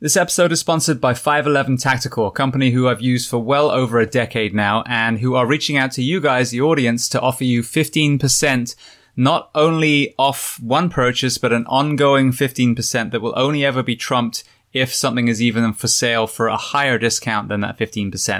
This episode is sponsored by 511 Tactical, a company who I've used for well over a decade now and who are reaching out to you guys, the audience, to offer you 15% not only off one purchase, but an ongoing 15% that will only ever be trumped if something is even for sale for a higher discount than that 15%.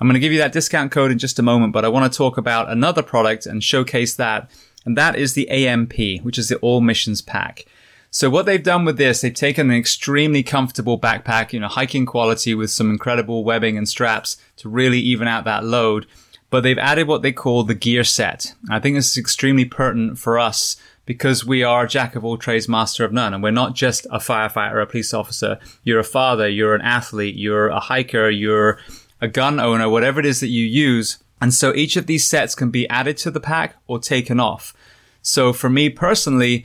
I'm going to give you that discount code in just a moment, but I want to talk about another product and showcase that, and that is the AMP, which is the All Missions Pack. So what they've done with this, they've taken an extremely comfortable backpack, you know, hiking quality with some incredible webbing and straps to really even out that load. But they've added what they call the gear set. I think this is extremely pertinent for us because we are jack of all trades, master of none. And we're not just a firefighter, a police officer. You're a father, you're an athlete, you're a hiker, you're a gun owner, whatever it is that you use. And so each of these sets can be added to the pack or taken off. So for me personally,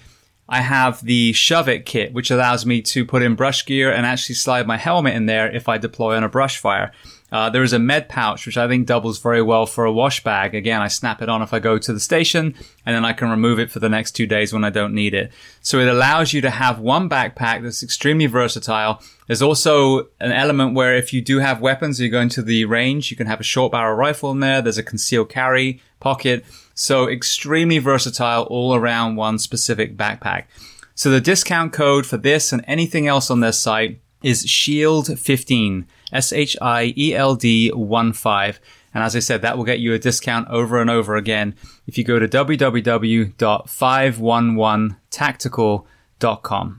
I have the Shove-It kit, which allows me to put in brush gear and actually slide my helmet in there if I deploy on a brush fire. There is a med pouch, which I think doubles very well for a wash bag. Again, I snap it on if I go to the station, and then I can remove it for the next 2 days when I don't need it. So it allows you to have one backpack that's extremely versatile. There's also an element where if you do have weapons or you're going to the range, you can have a short barrel rifle in there. There's a concealed carry pocket. So extremely versatile all around one specific backpack. So the discount code for this and anything else on their site is SHIELD15, SHIELD15. And as I said, that will get you a discount over and over again if you go to www.511tactical.com.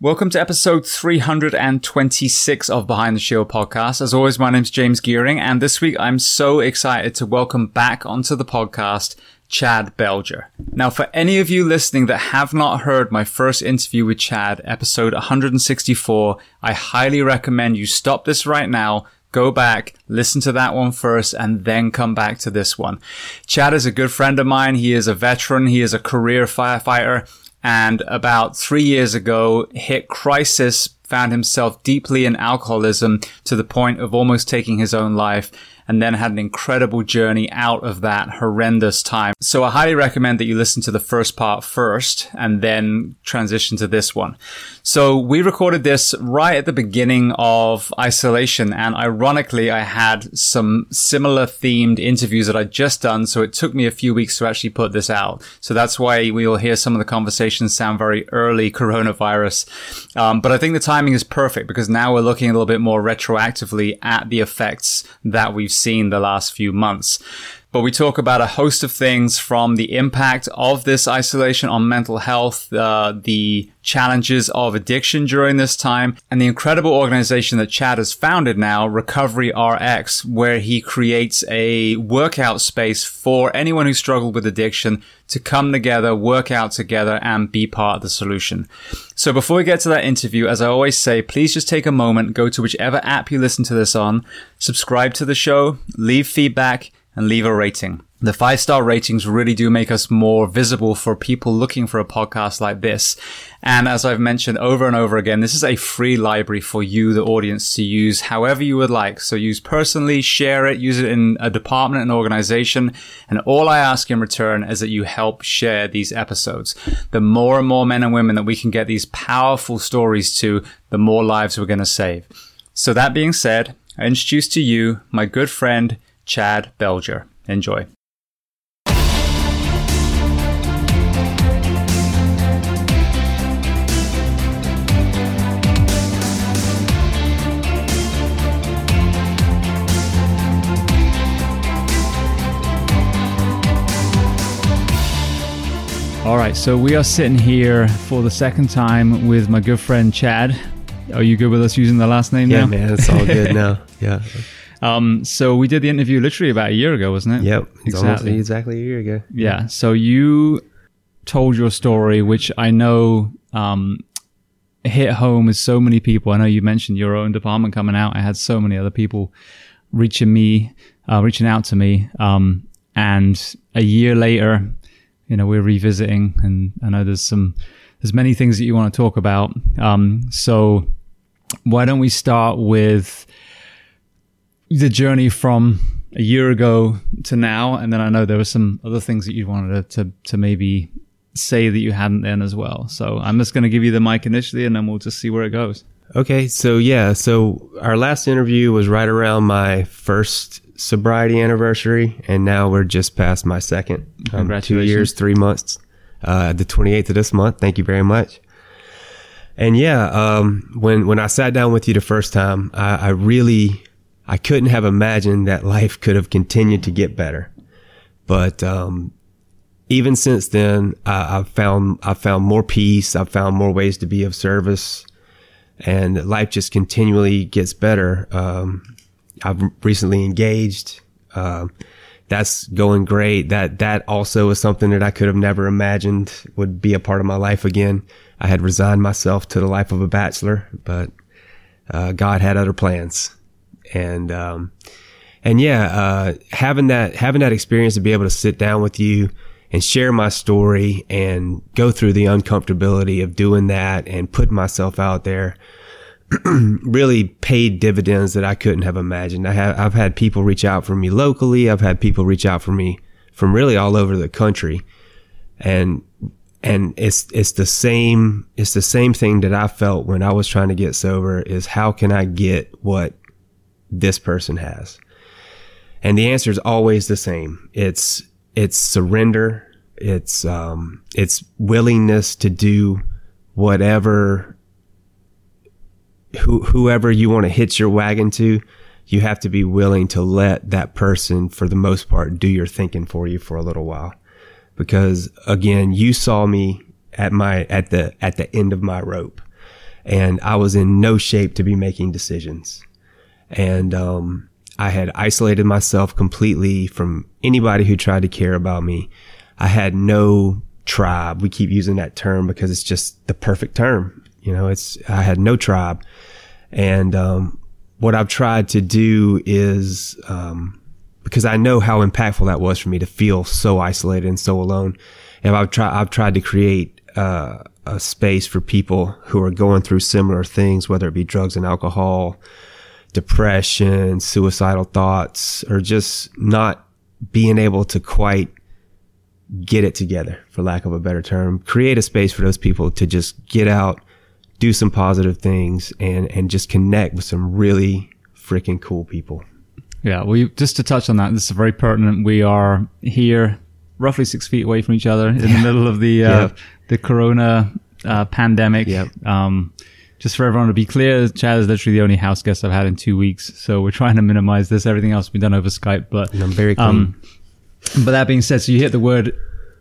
Welcome to episode 326 of Behind the Shield podcast. As always, my name's James Gearing, and this week I'm so excited to welcome back onto the podcast Chad Belger. Now, for any of you listening that have not heard my first interview with Chad, episode 164, I highly recommend you stop this right now, go back, listen to that one first, and then come back to this one. Chad is a good friend of mine. He is a veteran. He is a career firefighter. And about 3 years ago, hit crisis, found himself deeply in alcoholism to the point of almost taking his own life, and then had an incredible journey out of that horrendous time. So I highly recommend that you listen to the first part first and then transition to this one. So we recorded this right at the beginning of isolation, and ironically, I had some similar themed interviews that I'd just done, so it took me a few weeks to actually put this out. So that's why we will hear some of the conversations sound very early coronavirus. But I think the timing is perfect because now we're looking a little bit more retroactively at the effects that we've seen the last few months. But we talk about a host of things, from the impact of this isolation on mental health, the challenges of addiction during this time, and the incredible organization that Chad has founded now, Recovery RX, where he creates a workout space for anyone who struggled with addiction to come together, work out together, and be part of the solution. So before we get to that interview, as I always say, please just take a moment, go to whichever app you listen to this on, subscribe to the show, leave feedback, and leave a rating. The 5-star ratings really do make us more visible for people looking for a podcast like this. And as I've mentioned over and over again, this is a free library for you, the audience, to use however you would like. So use personally, share it, use it in a department, an organization. And all I ask in return is that you help share these episodes. The more and more men and women that we can get these powerful stories to, the more lives we're going to save. So that being said, I introduce to you my good friend, Chad Belger. Enjoy. All right, so we are sitting here for the second time with my good friend Chad. Are you good with us using the last name now? Yeah, man, it's all good now. Yeah. So we did the interview literally about a year ago, wasn't it? Yep. Exactly a year ago. Yeah. So you told your story, which I know hit home with so many people. I know you mentioned your own department coming out. I had so many other people reaching out to me. And a year later, you know, we're revisiting, and I know there's many things that you want to talk about. So why don't we start with the journey from a year ago to now, and then I know there were some other things that you wanted to maybe say that you hadn't then as well. So I'm just going to give you the mic initially, and then we'll just see where it goes. Okay. So yeah. So our last interview was right around my first sobriety anniversary. And now we're just past my second. Congratulations. 2 years, 3 months, the 28th of this month. Thank you very much. And yeah, when I sat down with you the first time, I couldn't have imagined that life could have continued to get better. But, even since then, I've found more peace. I've found more ways to be of service, and life just continually gets better. I've recently engaged. That's going great. That also is something that I could have never imagined would be a part of my life again. I had resigned myself to the life of a bachelor, but, God had other plans. And yeah, having that experience to be able to sit down with you and share my story and go through the uncomfortability of doing that and putting myself out there really paid dividends that I couldn't have imagined. I've had people reach out for me locally. I've had people reach out for me from really all over the country. And it's the same thing that I felt when I was trying to get sober is how can I get what this person has? And the answer is always the same. It's surrender. It's willingness to do whatever, whoever you want to hitch your wagon to, you have to be willing to let that person, for the most part, do your thinking for you for a little while. Because again, you saw me at the end of my rope, and I was in no shape to be making decisions. And, I had isolated myself completely from anybody who tried to care about me. I had no tribe. We keep using that term because it's just the perfect term. You know, I had no tribe. And, what I've tried to do is, because I know how impactful that was for me to feel so isolated and so alone. And I've tried to create, a space for people who are going through similar things, whether it be drugs and alcohol, depression, suicidal thoughts, or just not being able to quite get it together, for lack of a better term. Create a space for those people to just get out, do some positive things, and just connect with some really freaking cool people. Yeah, well, just to touch on that, this is very pertinent. We are here roughly 6 feet away from each other in the middle of the corona pandemic. Yep. Just for everyone to be clear, Chad is literally the only house guest I've had in 2 weeks. So we're trying to minimize this. Everything else has been done over Skype. But I'm very clean. But that being said, so you hit the word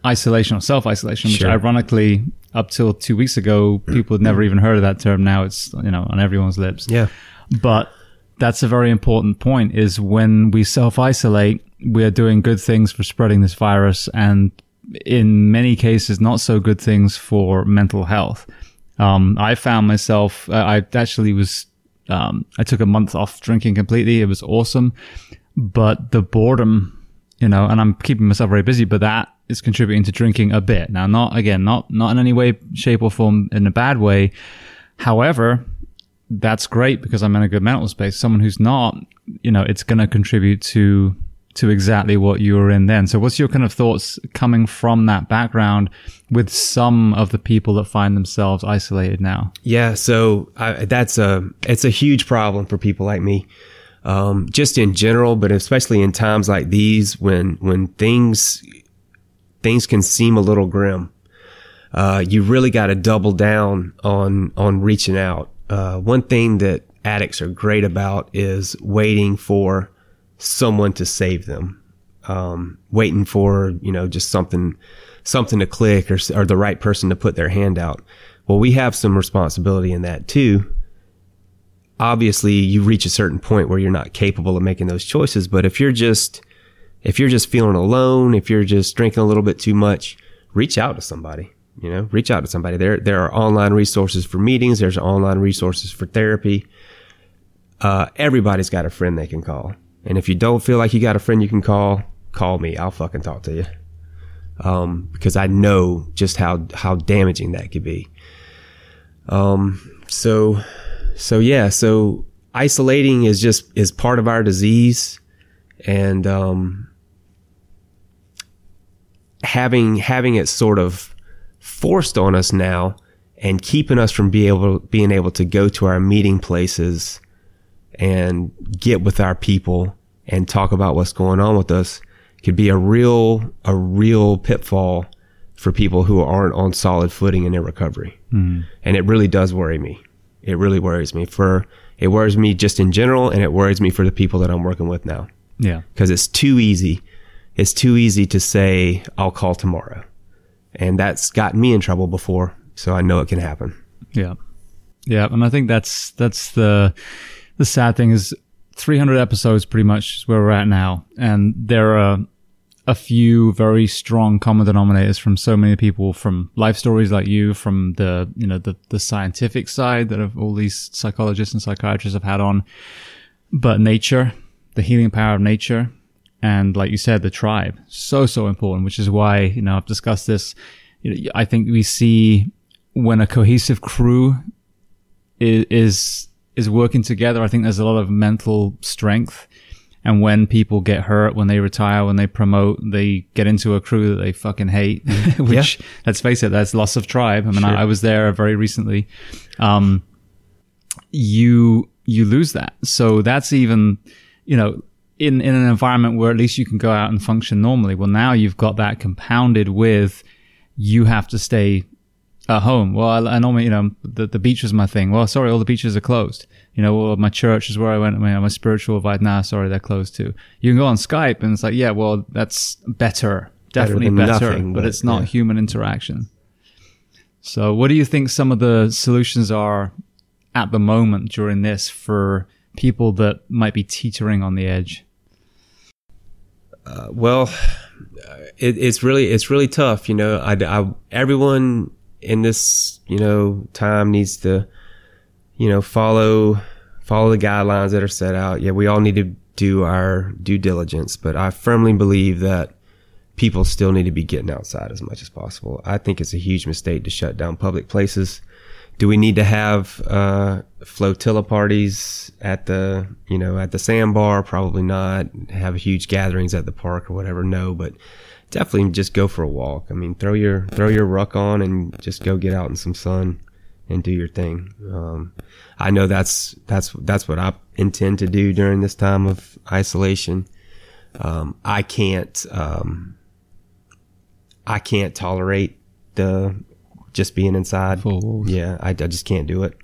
isolation or self-isolation, which ironically, up till 2 weeks ago, people had never even heard of that term. Now it's, you know, on everyone's lips. Yeah. But that's a very important point is when we self-isolate, we're doing good things for spreading this virus and in many cases, not so good things for mental health. I found myself, I actually was, I took a month off drinking completely. It was awesome. But the boredom, you know, and I'm keeping myself very busy, but that is contributing to drinking a bit. Now, not in any way, shape or form in a bad way. However, that's great because I'm in a good mental space. Someone who's not, you know, it's going to contribute to exactly what you were in then. So what's your kind of thoughts coming from that background with some of the people that find themselves isolated now? Yeah. So it's a huge problem for people like me, just in general, but especially in times like these when things can seem a little grim, you really got to double down on reaching out. One thing that addicts are great about is waiting for someone to save them, waiting for, you know, just something to click or the right person to put their hand out. Well, we have some responsibility in that too. Obviously, you reach a certain point where you're not capable of making those choices. But if you're just feeling alone, if you're just drinking a little bit too much, reach out to somebody, you know, reach out to somebody. There are online resources for meetings. There's online resources for therapy. Everybody's got a friend they can call. And if you don't feel like you got a friend you can call me. I'll fucking talk to you. Because I know just how damaging that could be. So isolating is part of our disease, and having it sort of forced on us now and keeping us from being able to go to our meeting places and get with our people and talk about what's going on with us could be a real pitfall for people who aren't on solid footing in their recovery. Mm-hmm. And it really does worry me. It really worries me. It worries me just in general, and it worries me for the people that I'm working with now. Yeah. Because it's too easy. It's too easy to say, I'll call tomorrow. And that's gotten me in trouble before, so I know it can happen. Yeah. Yeah, and I think that's the sad thing is 300 episodes pretty much is where we're at now. And there are a few very strong common denominators from so many people, from life stories like you, from the scientific side that all these psychologists and psychiatrists have had on, but nature, the healing power of nature, and like you said, the tribe, so important, which is why, I've discussed this. I think we see when a cohesive crew is working together, I think there's a lot of mental strength. And when people get hurt, when they retire, when they promote, they get into a crew that they fucking hate, which, yeah. Let's face it, that's loss of tribe. I mean, sure. I was there very recently. You lose that. So that's even, in an environment where at least you can go out and function normally. Well, now you've got that compounded with you have to stay at home. Well, I normally, the beach was my thing. Well, sorry, all the beaches are closed. Well, my church is where I went. My spiritual vibe, nah, sorry, they're closed too. You can go on Skype and it's like, yeah, well, that's better. Definitely better, nothing, but it's not human interaction. So what do you think some of the solutions are at the moment during this for people that might be teetering on the edge? Well, it's really tough. Everyone in this, time needs to, follow the guidelines that are set out. Yeah, we all need to do our due diligence, but I firmly believe that people still need to be getting outside as much as possible. I think it's a huge mistake to shut down public places. Do we need to have flotilla parties at the, at the sandbar? Probably not. Have huge gatherings at the park or whatever? No, but definitely just go for a walk. I mean, throw your ruck on and just go get out in some sun and do your thing. I know that's what I intend to do during this time of isolation. I can't tolerate just being inside. Fools. Yeah, I just can't do it.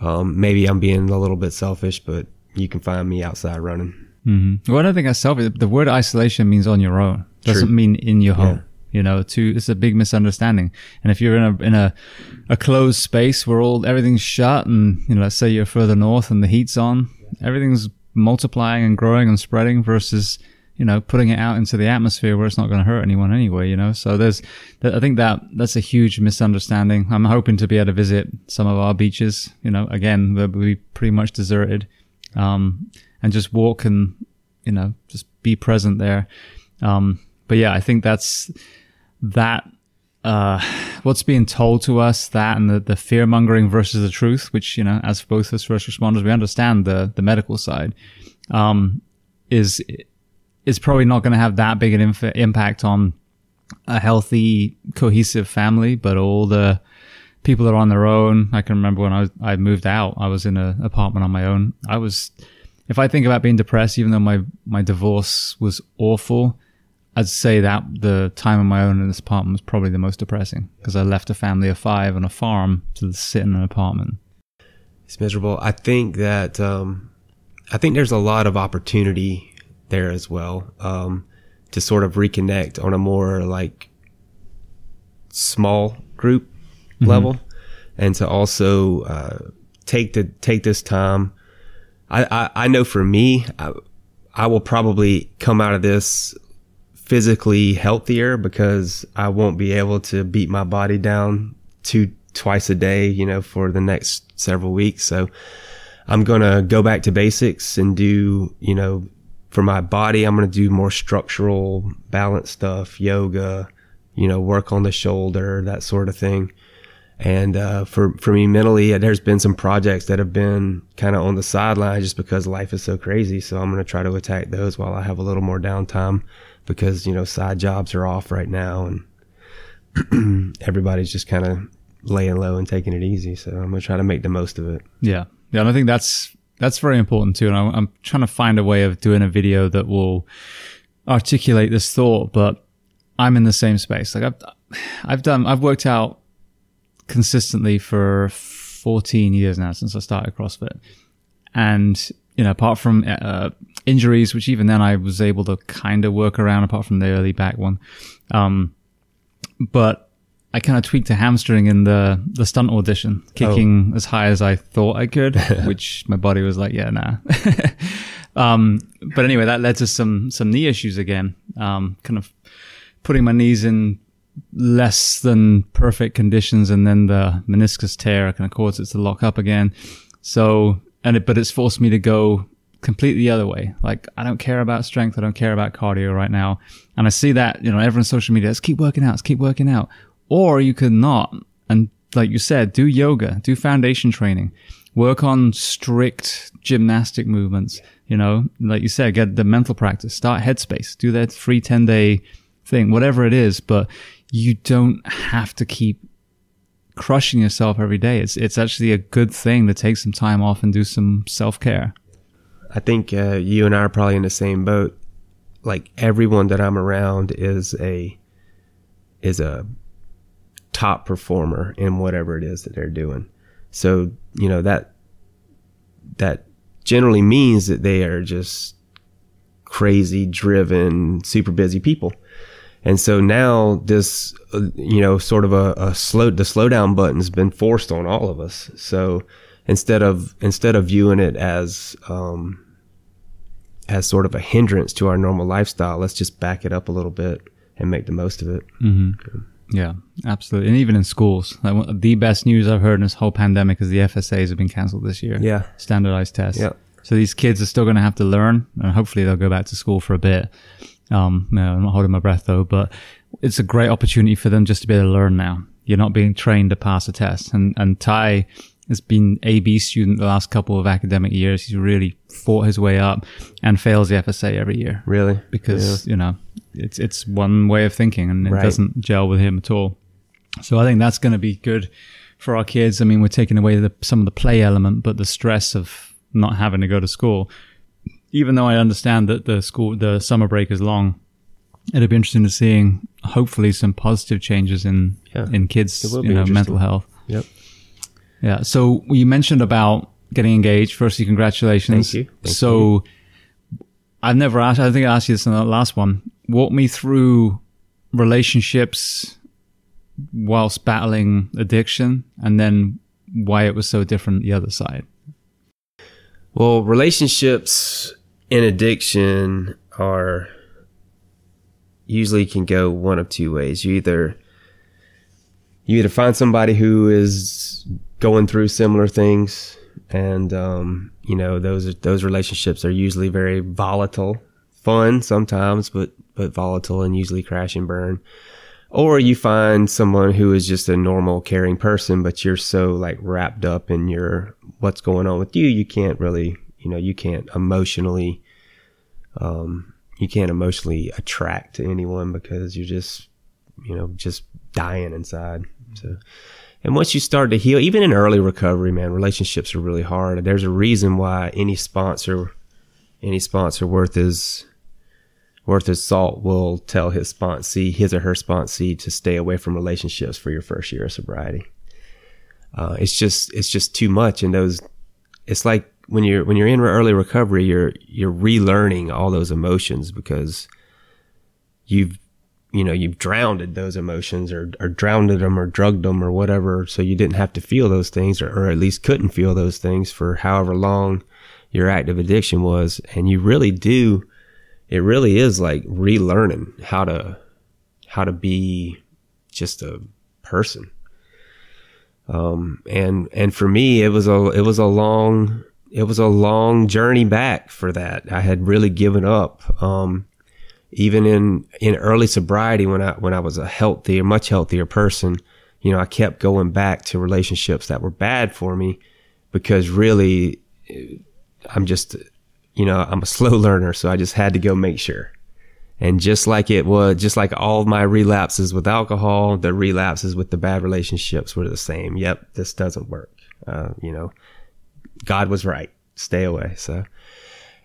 Maybe I'm being a little bit selfish, but you can find me outside running. Mm-hmm. Well, I don't think that's selfish. The word isolation means on your own. Doesn't mean in your home. Yeah. It's a big misunderstanding. And if you're in a closed space where everything's shut, and let's say you're further north and the heat's on, everything's multiplying and growing and spreading versus putting it out into the atmosphere where it's not going to hurt anyone anyway. So I think that's a huge misunderstanding. I'm hoping to be able to visit some of our beaches. Again, they'll be pretty much deserted, and just walk and just be present there. But yeah, I think that's that. What's being told to us, that and the fear mongering versus the truth, which, as both as first responders, we understand the medical side, is probably not going to have that big an impact on a healthy, cohesive family. But all the people that are on their own, I can remember when I moved out, I was in an apartment on my own. If I think about being depressed, even though my divorce was awful, I'd say that the time on my own in this apartment was probably the most depressing, because I left a family of five on a farm to sit in an apartment. It's miserable. I think that there's a lot of opportunity there as well, to sort of reconnect on a more small group level, and to also take this time. I know for me, I will probably come out of this physically healthier, because I won't be able to beat my body down twice a day, for the next several weeks. So I'm going to go back to basics and do, for my body, I'm going to do more structural balance stuff, yoga, work on the shoulder, that sort of thing. And for me mentally, there's been some projects that have been kind of on the sideline just because life is so crazy. So I'm going to try to attack those while I have a little more downtime, because side jobs are off right now and everybody's just kind of laying low and taking it easy. So I'm going to try to make the most of it. Yeah. Yeah. And I think that's very important too. And I'm trying to find a way of doing a video that will articulate this thought, but I'm in the same space. Like I've worked out consistently for 14 years now since I started CrossFit. And, you know, apart from injuries, which even then I was able to kind of work around apart from the early back one. But I kind of tweaked a hamstring in the stunt audition, kicking as high as I thought I could, which my body was like, yeah, nah. But anyway, that led to some knee issues again, kind of putting my knees in less than perfect conditions. And then the meniscus tear kind of caused it to lock up again. So, but it's forced me to go completely the other way. Like, I don't care about strength. I don't care about cardio right now. And I see that, you know, everyone's social media, let's keep working out. Let's keep working out. Or you could not. And like you said, do yoga, do foundation training, work on strict gymnastic movements. You know, like you said, get the mental practice, start Headspace, do that free 10-day thing, whatever it is. But you don't have to keep crushing yourself every day. It's actually a good thing to take some time off and do some self-care. I think you and I are probably in the same boat. Like, everyone that I'm around is a top performer in whatever it is that they're doing. So, you know, that generally means that they are just crazy, driven, super busy people. And so now this, you know, sort of the slowdown button has been forced on all of us. So instead of viewing it as sort of a hindrance to our normal lifestyle, let's just back it up a little bit and make the most of it. Mm-hmm. Yeah, absolutely. And even in schools, like, the best news I've heard in this whole pandemic is the FSAs have been canceled this year. Yeah. Standardized tests. Yeah. So these kids are still going to have to learn, and hopefully they'll go back to school for a bit. No, I'm not holding my breath though, but it's a great opportunity for them just to be able to learn now. You're not being trained to pass a test. And Ty has been AB student the last couple of academic years. He's really fought his way up and fails the FSA every year. Really? Because, you know, it's one way of thinking, and it doesn't gel with him at all. So I think that's going to be good for our kids. I mean, we're taking away some of the play element, but the stress of not having to go to school. Even though I understand that the summer break is long, it'd be interesting to seeing hopefully some positive changes in kids, you know, mental health. Yep. Yeah. So you mentioned about getting engaged. Firstly, congratulations. Thank you. Thank you. I've never asked. I think I asked you this in that last one. Walk me through relationships whilst battling addiction, and then why it was so different the other side. Well, relationships in addiction are usually can go one of two ways. You either find somebody who is going through similar things, and you know, those relationships are usually very volatile, fun sometimes, but volatile, and usually crash and burn. Or you find someone who is just a normal, caring person, but you're so like wrapped up in your what's going on with you, you can't really, you know, you can't emotionally attract to anyone because you're just, you know, just dying inside. So, and once you start to heal, even in early recovery, man, relationships are really hard. There's a reason why any sponsor worth his salt will tell his sponsee, his or her sponsee, to stay away from relationships for your first year of sobriety. It's just too much. And those, it's like when you're in early recovery, you're relearning all those emotions because you've drowned those emotions or drowned them or drugged them or whatever. So you didn't have to feel those things or at least couldn't feel those things for however long your active addiction was. And you really do. It really is like relearning how to be just a person. And for me, it was a long journey back for that. I had really given up. Even in early sobriety, when I was a much healthier person, you know, I kept going back to relationships that were bad for me because really I'm just, you know, I'm a slow learner, so I just had to go make sure. And just like it was, just like all my relapses with alcohol, the relapses with the bad relationships were the same. Yep, this doesn't work. You know, God was right. Stay away. So,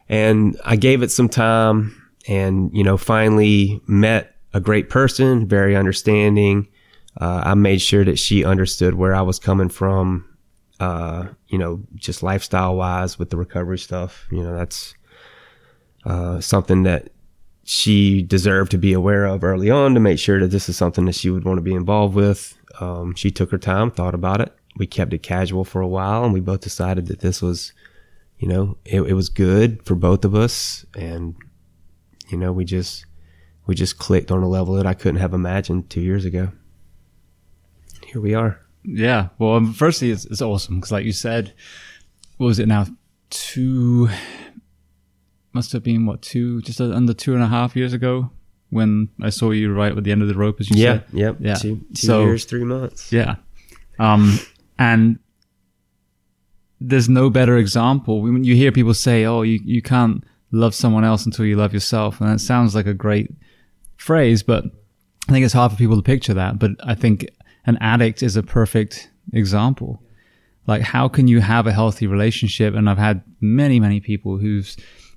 and I gave it some time and, you know, finally met a great person, very understanding. I made sure that she understood where I was coming from, you know, just lifestyle wise with the recovery stuff. You know, that's something that she deserved to be aware of early on, to make sure that this is something that she would want to be involved with. She took her time, thought about it. We kept it casual for a while, and we both decided that this was, you know, it was good for both of us. And, you know, we just clicked on a level that I couldn't have imagined 2 years ago. Here we are. Yeah. Well, firstly, it's awesome because, like you said, what was it now? Just under 2.5 years ago when I saw you right at the end of the rope, as you said. Yep. Yeah. Two years, 3 months. Yeah. And there's no better example. When you hear people say, oh, you can't love someone else until you love yourself. And that sounds like a great phrase, but I think it's hard for people to picture that. But I think an addict is a perfect example. Like, how can you have a healthy relationship? And I've had many, many people who've,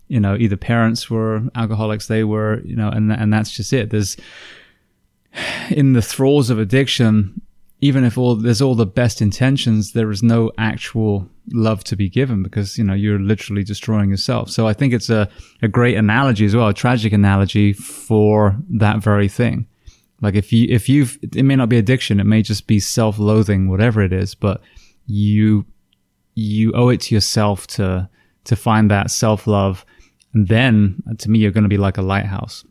you know, either parents were alcoholics, they were, you know, and that's just it. There's, in the thralls of addiction, even if there's all the best intentions, there is no actual love to be given because, you know, you're literally destroying yourself. So I think it's a great analogy as well, a tragic analogy for that very thing. Like if you've, it may not be addiction, it may just be self-loathing, whatever it is, but you owe it to yourself to find that self-love. And then, to me, you're going to be like a lighthouse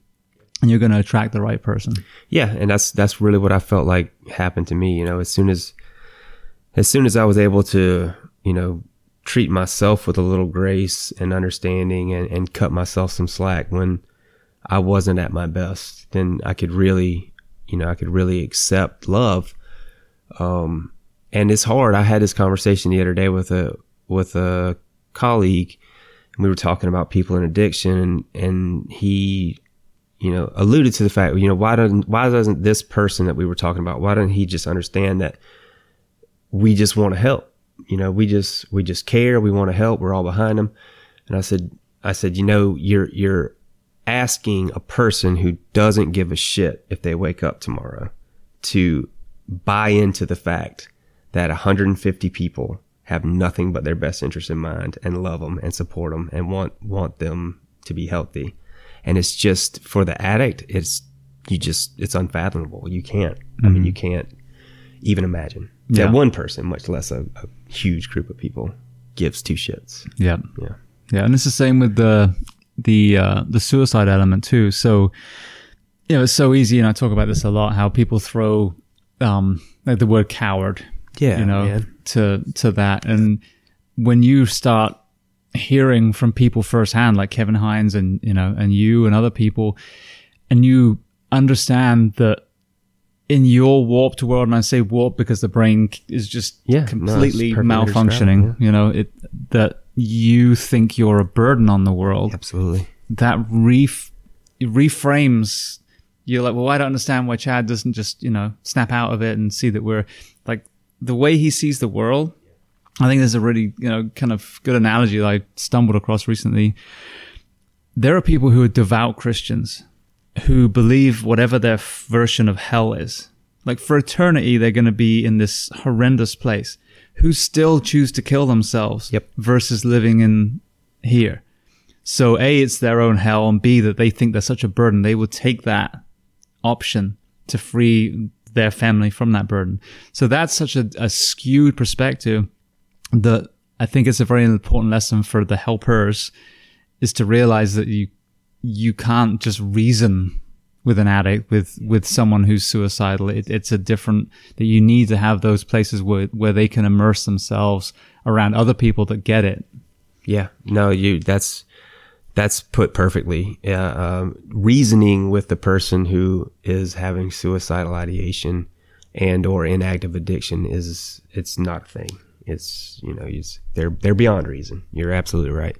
and you're going to attract the right person. Yeah. And that's really what I felt like happened to me. You know, as soon as I was able to, you know, treat myself with a little grace and understanding and cut myself some slack when I wasn't at my best, then I could really accept love. And it's hard. I had this conversation the other day with a colleague, and we were talking about people in addiction, and he, you know, alluded to the fact, you know, why doesn't this person that we were talking about, why doesn't he just understand that we just want to help? You know, we just care, we want to help, we're all behind him. And I said, you know, you're asking a person who doesn't give a shit if they wake up tomorrow to buy into the fact that 150 people have nothing but their best interest in mind and love them and support them and want them to be healthy. And it's just, for the addict, it's unfathomable. You can't. Mm-hmm. I mean, you can't even imagine that one person, much less a huge group of people, gives two shits. Yeah. Yeah. Yeah. And it's the same with the suicide element too. So, you know, it's so easy. And I talk about this a lot, how people throw, like the word coward, to that. And when you start hearing from people firsthand, like Kevin Hines and, you know, and you and other people, and you understand that in your warped world, and I say warped because the brain is just completely malfunctioning, you know, that you think you're a burden on the world. Absolutely. That reframes, you're like, well, I don't understand why Chad doesn't just, you know, snap out of it and see that we're like, the way he sees the world. I think there's a really, you know, kind of good analogy that I stumbled across recently. There are people who are devout Christians who believe whatever their version of hell is. Like, for eternity, they're going to be in this horrendous place, who still choose to kill themselves versus living in here. So A, it's their own hell, and B, that they think they're such a burden, they will take that option to free their family from that burden. So that's such a skewed perspective that I think it's a very important lesson for the helpers, is to realize that you can't just reason with an addict, with someone who's suicidal. It's a different, that you need to have those places where they can immerse themselves around other people that get it. Yeah, no, that's put perfectly. Reasoning with the person who is having suicidal ideation and or in active addiction it's not a thing. It's, you know, they're beyond reason. You're absolutely right.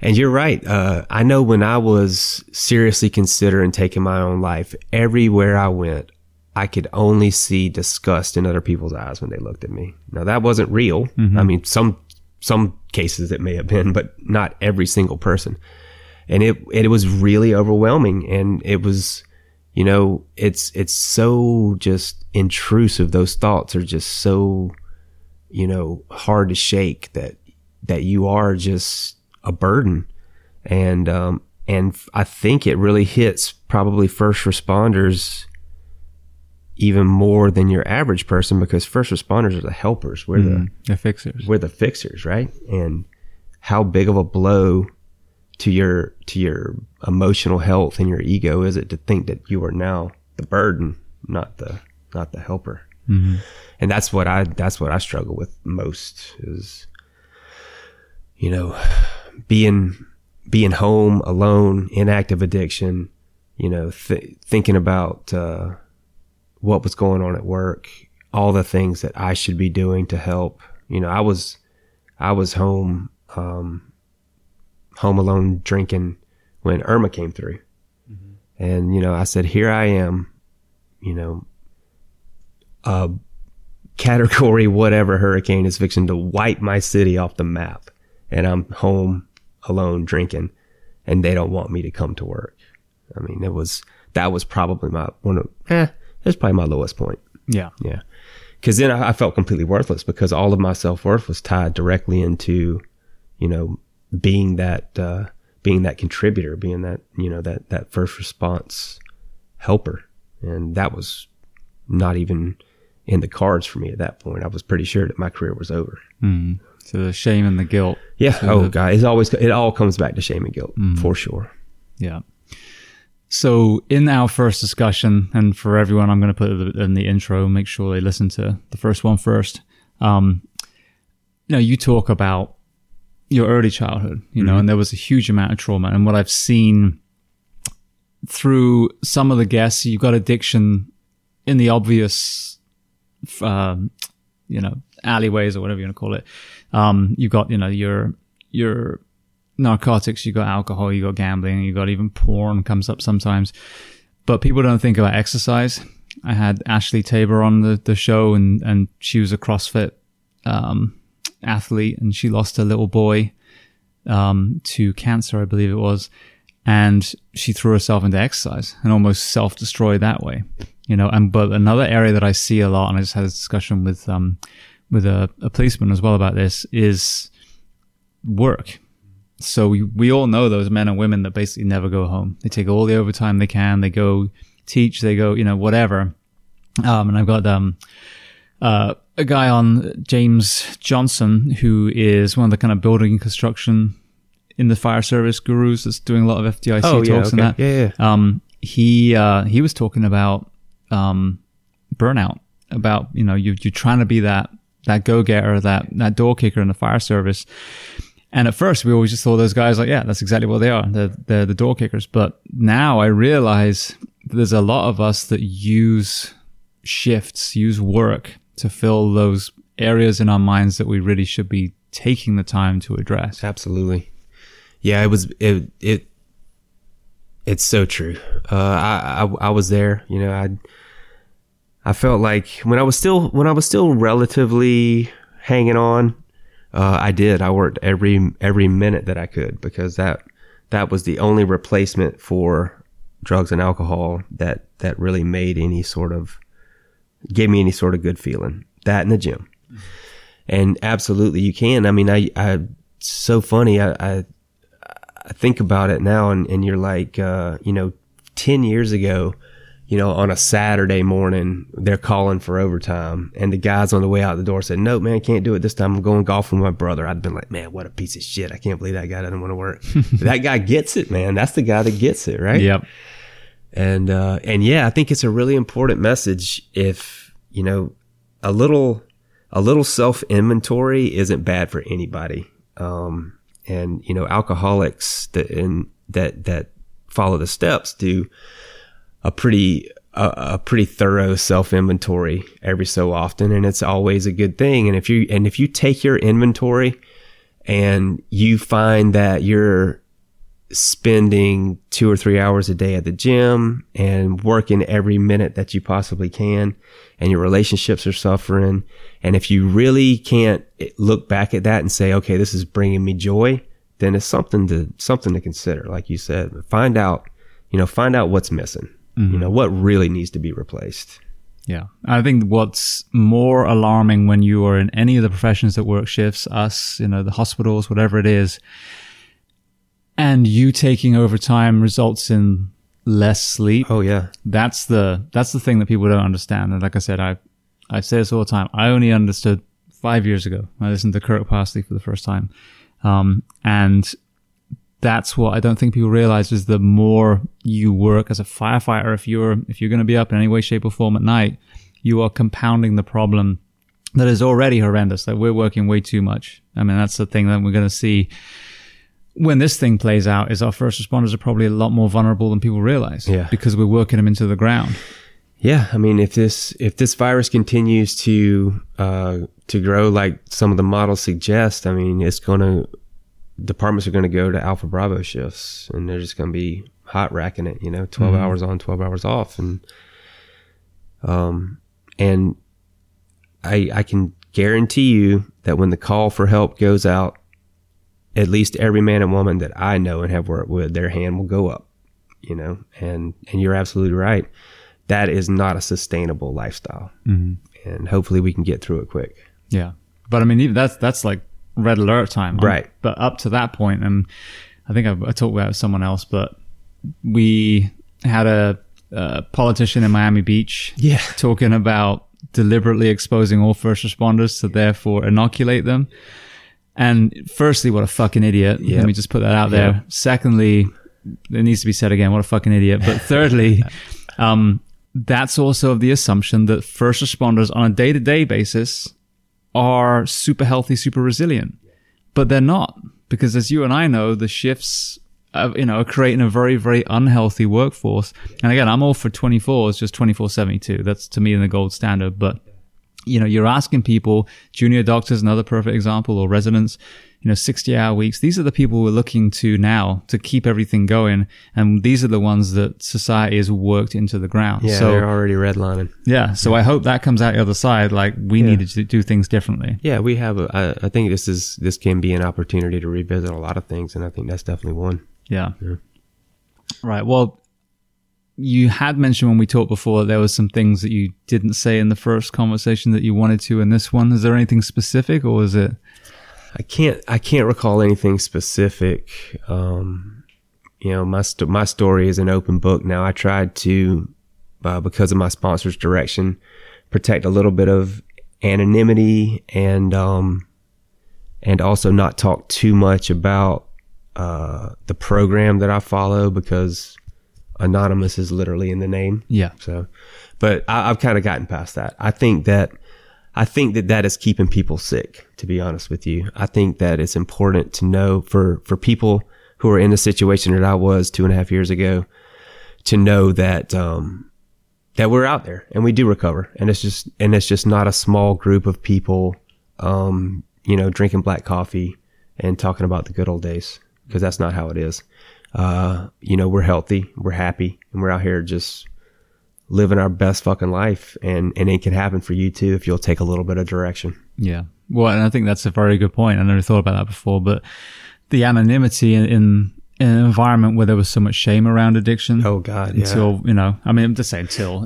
And you're right. I know when I was seriously considering taking my own life, everywhere I went, I could only see disgust in other people's eyes when they looked at me. Now, that wasn't real. Mm-hmm. I mean, some cases it may have been, but not every single person. And it was really overwhelming. And it was, you know, it's so just intrusive. Those thoughts are just so, you know, hard to shake that you are just a burden. And I think it really hits probably first responders even more than your average person, because first responders are the helpers. We're the fixers. We're the fixers, right? And how big of a blow to your emotional health and your ego is it to think that you are now the burden, not the helper? Mm-hmm. And that's what I struggle with most is, you know, being home alone in active addiction, you know, thinking about what was going on at work, all the things that I should be doing to help. You know, I was home alone drinking when Irma came through. Mm-hmm. And, you know, I said, here I am, you know, a category whatever hurricane is fixing to wipe my city off the map. And I'm home alone drinking, and they don't want me to come to work. I mean, that was probably my lowest point. Yeah. Yeah. Cause then I felt completely worthless, because all of my self-worth was tied directly into, you know, being that contributor, being that, you know, that first response helper. And that was not even in the cards for me at that point. I was pretty sure that my career was over. Mm. So the shame and the guilt. Yeah. So God, it all comes back to shame and guilt for sure. Yeah. So in our first discussion, and for everyone, I'm going to put in the intro, make sure they listen to the first one first. You know, you talk about your early childhood, you know, and there was a huge amount of trauma. And what I've seen through some of the guests, you've got addiction in the obvious, you know, alleyways or whatever you want to call it. You've got, you know, your narcotics, you got alcohol, you got gambling, you got even porn comes up sometimes. But people don't think about exercise. I had Ashley Tabor on the show, and she was a CrossFit athlete, and she lost her little boy to cancer, I believe it was. And she threw herself into exercise and almost self-destroyed that way, you know. And but another area that I see a lot, and I just had a discussion with a policeman as well about this, is work. So we all know those men and women that basically never go home. They take all the overtime they can. They go teach. They go, you know, whatever. And I've got a guy on, James Johnson, who is one of the kind of building and construction in the fire service gurus that's doing a lot of FDIC talks and that. Yeah, yeah. He was talking about burnout, about, you know, you're trying to be that go-getter, that door kicker in the fire service. And at first, we always just saw those guys like, yeah, that's exactly what they are. They're the door kickers. But now I realize there's a lot of us that use shifts, use work to fill those areas in our minds that we really should be taking the time to address. Absolutely. Yeah, it's so true. I was there, you know. I felt like when I was still relatively hanging on, I worked every minute that I could, because that was the only replacement for drugs and alcohol that really made gave me any sort of good feeling. That in the gym. And absolutely you can. I mean, it's so funny. I think about it now, and you're like, you know, 10 years ago, you know, on a Saturday morning, they're calling for overtime. And the guys on the way out the door said, no, man, can't do it this time. I'm going golfing with my brother. I'd been like, man, what a piece of shit. I can't believe that guy doesn't want to work. That guy gets it, man. That's the guy that gets it, right? Yep. And yeah, I think it's a really important message. If, you know, a little self-inventory isn't bad for anybody. And, you know, alcoholics that follow the steps do a pretty thorough self-inventory every so often, and it's always a good thing. And if you take your inventory and you find that you're spending 2 or 3 hours a day at the gym and working every minute that you possibly can, and your relationships are suffering. And if you really can't look back at that and say, okay, this is bringing me joy, then it's something to consider. Like you said, find out what's missing, mm-hmm. What really needs to be replaced. Yeah. I think what's more alarming when you are in any of the professions that work shifts, us, the hospitals, whatever it is, and you taking over time results in less sleep. Oh yeah. That's the thing that people don't understand. And like I said, I say this all the time. I only understood 5 years ago. I listened to Kirk Parsley for the first time. And that's what I don't think people realize, is the more you work as a firefighter, if you're going to be up in any way, shape or form at night, you are compounding the problem that is already horrendous, that we're working way too much. I mean, that's the thing that we're going to see when this thing plays out, is our first responders are probably a lot more vulnerable than people realize, because we're working them into the ground. Yeah. I mean, if this virus continues to grow like some of the models suggest, I mean, departments are going to go to Alpha Bravo shifts, and they're just going to be hot racking it, 12 mm-hmm. hours on, 12 hours off. And I can guarantee you that when the call for help goes out, at least every man and woman that I know and have worked with, their hand will go up, and you're absolutely right. That is not a sustainable lifestyle. Mm-hmm. And hopefully we can get through it quick. Yeah. But I mean, even that's like red alert time. Right. But up to that point, and I think I talked about it with someone else, but we had a politician in Miami Beach talking about deliberately exposing all first responders to therefore inoculate them. And firstly, what a fucking idiot. Yep. Let me just put that out there. Yep. Secondly, it needs to be said again, what a fucking idiot. But thirdly, that's also of the assumption that first responders on a day-to-day basis are super healthy, super resilient, but they're not, because as you and I know, the shifts are creating a very, very unhealthy workforce. And again, I'm all for 24, it's just 24/72. That's to me the gold standard. But you're asking people, junior doctors, another perfect example, or residents, 60-hour weeks. These are the people we're looking to now to keep everything going. And these are the ones that society has worked into the ground. Yeah, so, they're already redlining. Yeah. So I hope that comes out the other side. Like, we needed to do things differently. Yeah, we have. I think this can be an opportunity to revisit a lot of things. And I think that's definitely one. Yeah. Right. Well, you had mentioned when we talked before, there was some things that you didn't say in the first conversation that you wanted to in this one. Is there anything specific, or is it? I can't recall anything specific. My story is an open book now. I tried to, because of my sponsor's direction, protect a little bit of anonymity and also not talk too much about the program that I follow, because anonymous is literally in the name. Yeah. So, but I've kind of gotten past that. I think that is keeping people sick, to be honest with you. I think that it's important to know for people who are in the situation that I was 2.5 years ago, to know that, that we're out there and we do recover. And it's just not a small group of people, drinking black coffee and talking about the good old days, because that's not how it is. We're healthy, we're happy, and we're out here just living our best fucking life. And it can happen for you too, if you'll take a little bit of direction. Yeah. Well, and I think that's a very good point. I never thought about that before, but the anonymity in an environment where there was so much shame around addiction. Oh God. Yeah. Until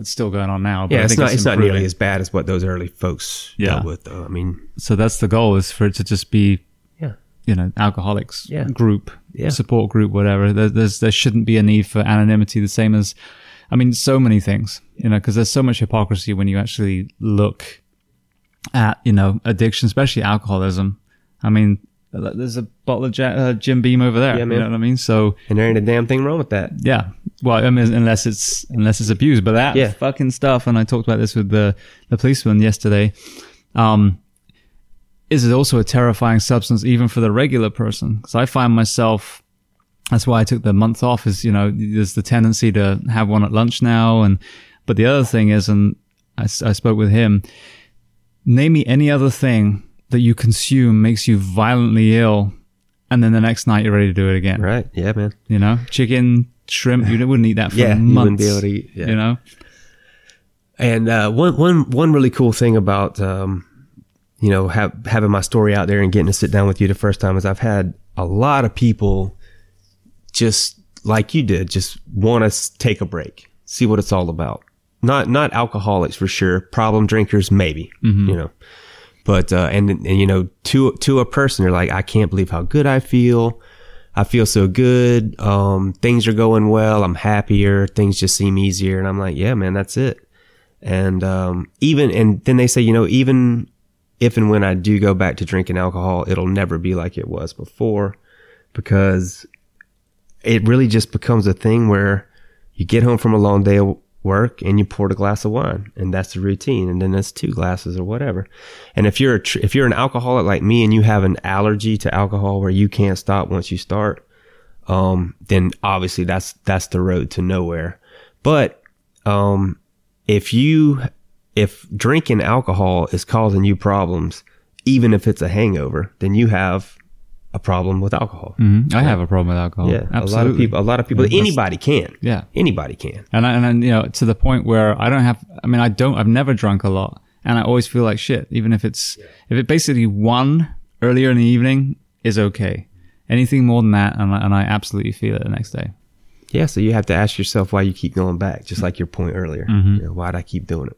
it's still going on now. But yeah, it's not nearly as bad as what those early folks dealt with though. I mean, so that's the goal, is for it to just be, alcoholics group, support group, whatever. There shouldn't be a need for anonymity, the same as, so many things, because there's so much hypocrisy when you actually look at, addiction, especially alcoholism. I mean, there's a bottle of Jim Beam over there, you know what I mean? So, and there ain't a damn thing wrong with that. Yeah. Well, I mean, unless it's abused, but that fucking stuff. And I talked about this with the policeman yesterday. Is it also a terrifying substance even for the regular person? Because I find myself, that's why I took the month off, is, there's the tendency to have one at lunch now. But the other thing is, and I spoke with him, name me any other thing that you consume makes you violently ill, and then the next night you're ready to do it again. Right. Yeah, man. You know, chicken, shrimp, you wouldn't eat that for months. You wouldn't be able to eat, you know? And one really cool thing about, you know, having my story out there and getting to sit down with you the first time is I've had a lot of people just like you did, just want to take a break, see what it's all about. Not alcoholics for sure, problem drinkers maybe, you know, but and you know, to a person they're like, I can't believe how good I feel. I feel so good. Things are going well. I'm happier. Things just seem easier. And I'm like, yeah, man, that's it. And then they say, you know, even if and when I do go back to drinking alcohol, it'll never be like it was before, because it really just becomes a thing where you get home from a long day of work and you pour a glass of wine, and that's the routine. And then that's 2 glasses or whatever. And if you're an alcoholic like me and you have an allergy to alcohol where you can't stop once you start, then obviously that's the road to nowhere. But if drinking alcohol is causing you problems, even if it's a hangover, then you have a problem with alcohol. Mm-hmm. I have a problem with alcohol. Yeah, absolutely. A lot of people, anybody can. Yeah. Anybody can. And you know, to the point where I've never drunk a lot, and I always feel like shit, even if it's, if it basically one earlier in the evening is okay. Anything more than that, and I absolutely feel it the next day. Yeah. So you have to ask yourself why you keep going back, just like your point earlier. Mm-hmm. You know, why'd I keep doing it?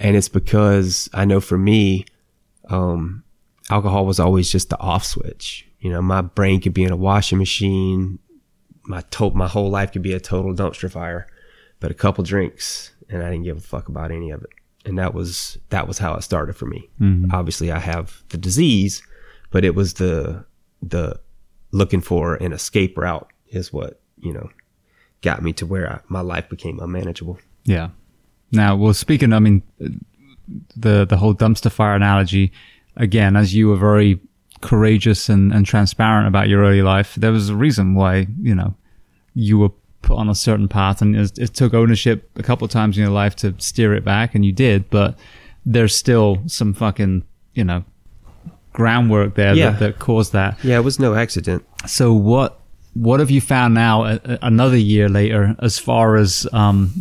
And it's because I know for me, alcohol was always just the off switch. You know, my brain could be in a washing machine. My whole life could be a total dumpster fire, but a couple drinks and I didn't give a fuck about any of it. And that was how it started for me. Mm-hmm. Obviously I have the disease, but it was the looking for an escape route is what, you know, got me to where my life became unmanageable. Yeah. Now, well, speaking, I mean, the whole dumpster fire analogy, again, as you were very courageous and transparent about your early life, there was a reason why, you know, you were put on a certain path, and it took ownership a couple of times in your life to steer it back, and you did, but there's still some fucking, you know, groundwork there that caused that. Yeah, it was no accident. So what have you found now, another year later, as far as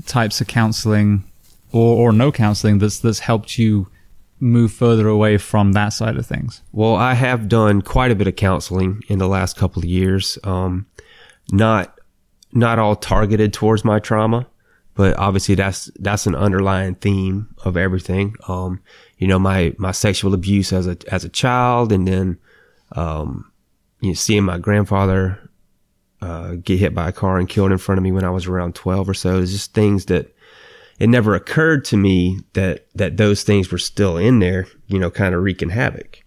types of counseling or no counseling that's helped you move further away from that side of things? Well, I have done quite a bit of counseling in the last couple of years. Not all targeted towards my trauma, but obviously that's an underlying theme of everything. You know, my sexual abuse as a child, and then, you know, seeing my grandfather, get hit by a car and killed in front of me when I was around 12 or so. It's just things that, it never occurred to me that those things were still in there, you know, kind of wreaking havoc.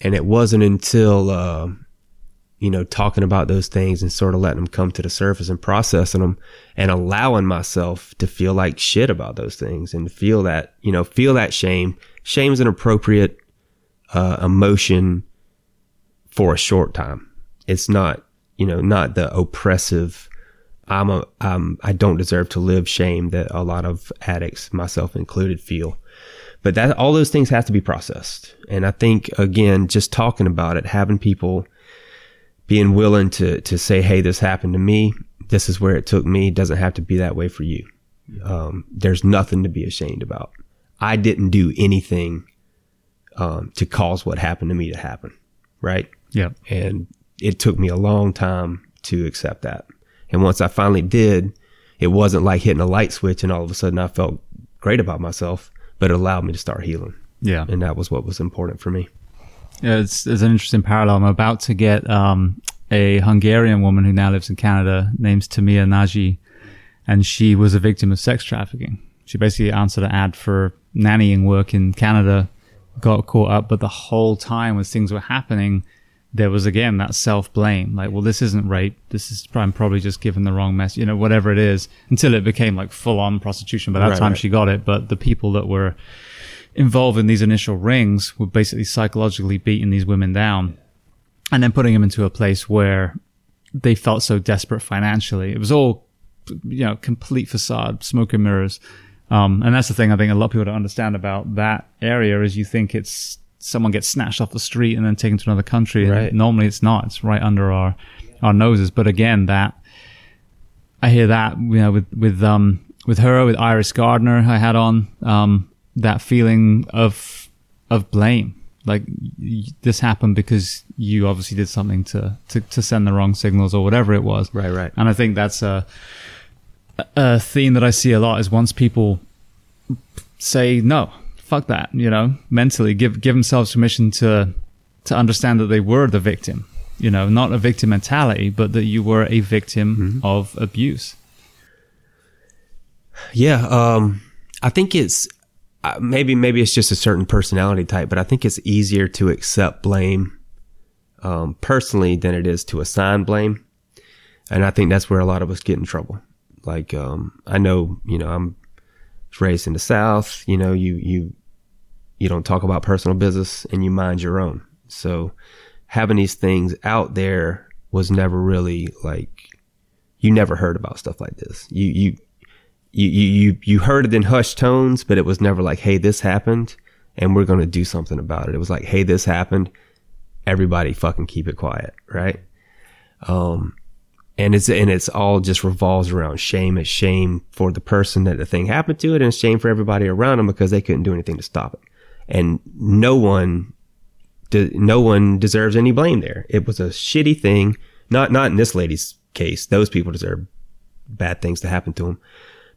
And it wasn't until, you know, talking about those things and sort of letting them come to the surface and processing them and allowing myself to feel like shit about those things and feel that, you know, shame. Shame's an appropriate emotion for a short time. It's not, you know, not the oppressive I don't deserve to live shame that a lot of addicts, myself included, feel. But that all those things have to be processed. And I think, again, just talking about it, having people being willing to say, hey, this happened to me. This is where it took me. It doesn't have to be that way for you. There's nothing to be ashamed about. I didn't do anything to cause what happened to me to happen. Right? Yeah. And it took me a long time to accept that. And once I finally did, it wasn't like hitting a light switch and all of a sudden I felt great about myself, but it allowed me to start healing. Yeah. And that was what was important for me. Yeah, it's an interesting parallel. I'm about to get a Hungarian woman who now lives in Canada, named Tamia Nagy, and she was a victim of sex trafficking. She basically answered an ad for nannying work in Canada, got caught up, but the whole time as things were happening, there was, again, that self-blame, like, well, this isn't rape. This is, I'm probably just given the wrong message, you know, whatever it is, until it became like full-on prostitution. By that time, she got it. But the people that were involved in these initial rings were basically psychologically beating these women down and then putting them into a place where they felt so desperate financially. It was all, you know, complete facade, smoke and mirrors. And that's the thing I think a lot of people don't understand about that area is you think it's someone gets snatched off the street and then taken to another country. Right. And normally it's not. It's right under our noses. But again, that I hear that, you know, with Iris Gardner, I had on that feeling of blame. Like, this happened because you obviously did something to send the wrong signals or whatever it was. Right, right. And I think that's a theme that I see a lot is once people say, no, fuck that, you know, mentally give themselves permission to understand that they were the victim, you know, not a victim mentality, but that you were a victim mm-hmm. of abuse. Yeah. I think it's, maybe it's just a certain personality type, but I think it's easier to accept blame personally than it is to assign blame. And I think that's where a lot of us get in trouble. Like, I know, you know, I'm raised in the South, you know, you don't talk about personal business and you mind your own. So having these things out there was never really like, you never heard about stuff like this. You heard it in hushed tones, but it was never like, hey, this happened and we're going to do something about it. It was like, hey, this happened. Everybody fucking keep it quiet. Right. And it's all just revolves around shame. It's shame for the person that the thing happened to it, and it's shame for everybody around them because they couldn't do anything to stop it. And no one deserves any blame there. It was a shitty thing. Not in this lady's case. Those people deserve bad things to happen to them.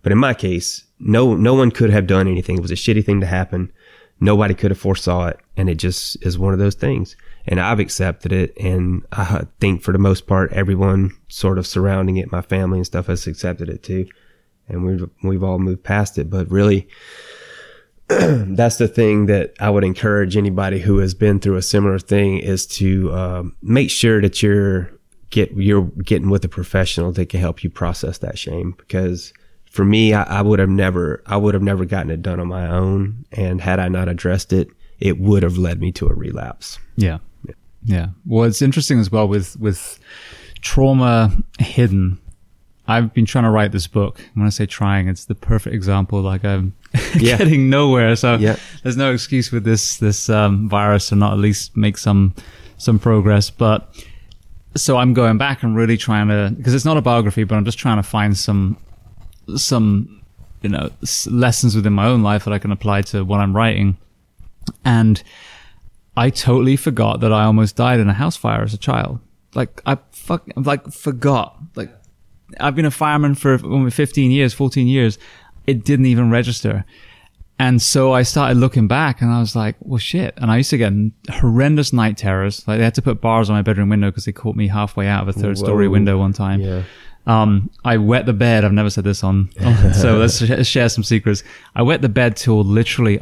But in my case, no one could have done anything. It was a shitty thing to happen. Nobody could have foresaw it. And it just is one of those things. And I've accepted it. And I think for the most part, everyone sort of surrounding it, my family and stuff, has accepted it too. And we've all moved past it. But really, that's the thing that I would encourage anybody who has been through a similar thing is to make sure that you're getting with a professional that can help you process that shame. Because for me, I would have never gotten it done on my own, and had I not addressed it, it would have led me to a relapse. Yeah, yeah. Well, it's interesting as well with trauma hidden. I've been trying to write this book. When I say trying, it's the perfect example. Like I'm getting nowhere, so there's no excuse with this virus to not at least make some progress. But so I'm going back and really trying to, because it's not a biography, but I'm just trying to find some you know lessons within my own life that I can apply to what I'm writing. And I totally forgot that I almost died in a house fire as a child. Like I've been a fireman for 14 years. It didn't even register. And so I started looking back and I was like, well, shit. And I used to get horrendous night terrors. Like they had to put bars on my bedroom window because they caught me halfway out of a third story window one time. Yeah. I wet the bed. I've never said this on so let's share some secrets. I wet the bed till literally,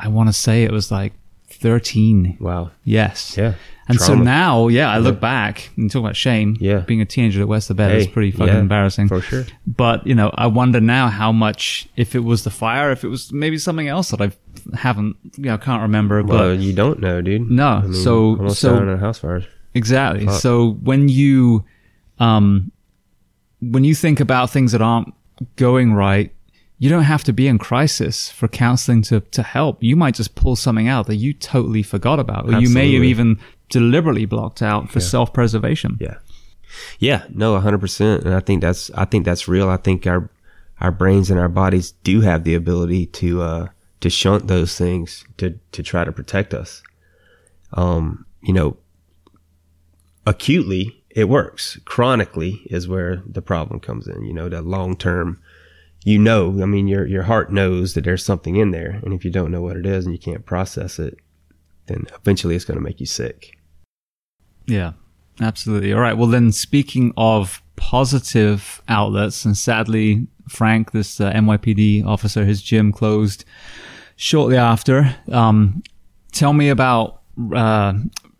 I want to say it was like 13. Wow. Yes. Yeah. And trauma. So now, I look back and talk about shame. Yeah. Being a teenager that wets the bed is pretty fucking embarrassing. For sure. But, you know, I wonder now how much, if it was the fire, if it was maybe something else that I haven't, you know, can't remember. Well, but you don't know, dude. No. I mean, so down in house fires. Exactly. Fuck. So when you think about things that aren't going right, you don't have to be in crisis for counseling to help. You might just pull something out that you totally forgot about, or you may have even deliberately blocked out for self-preservation. Yeah. Yeah. No, 100%. And I think that's real. I think our brains and our bodies do have the ability to shunt those things to try to protect us. You know, acutely, it works. Chronically is where the problem comes in. You know, that long term, you know, I mean, your heart knows that there's something in there. And if you don't know what it is and you can't process it, then eventually it's going to make you sick. Yeah, absolutely. All right. Well, then speaking of positive outlets, and sadly, Frank, this NYPD officer, his gym closed shortly after. Tell me about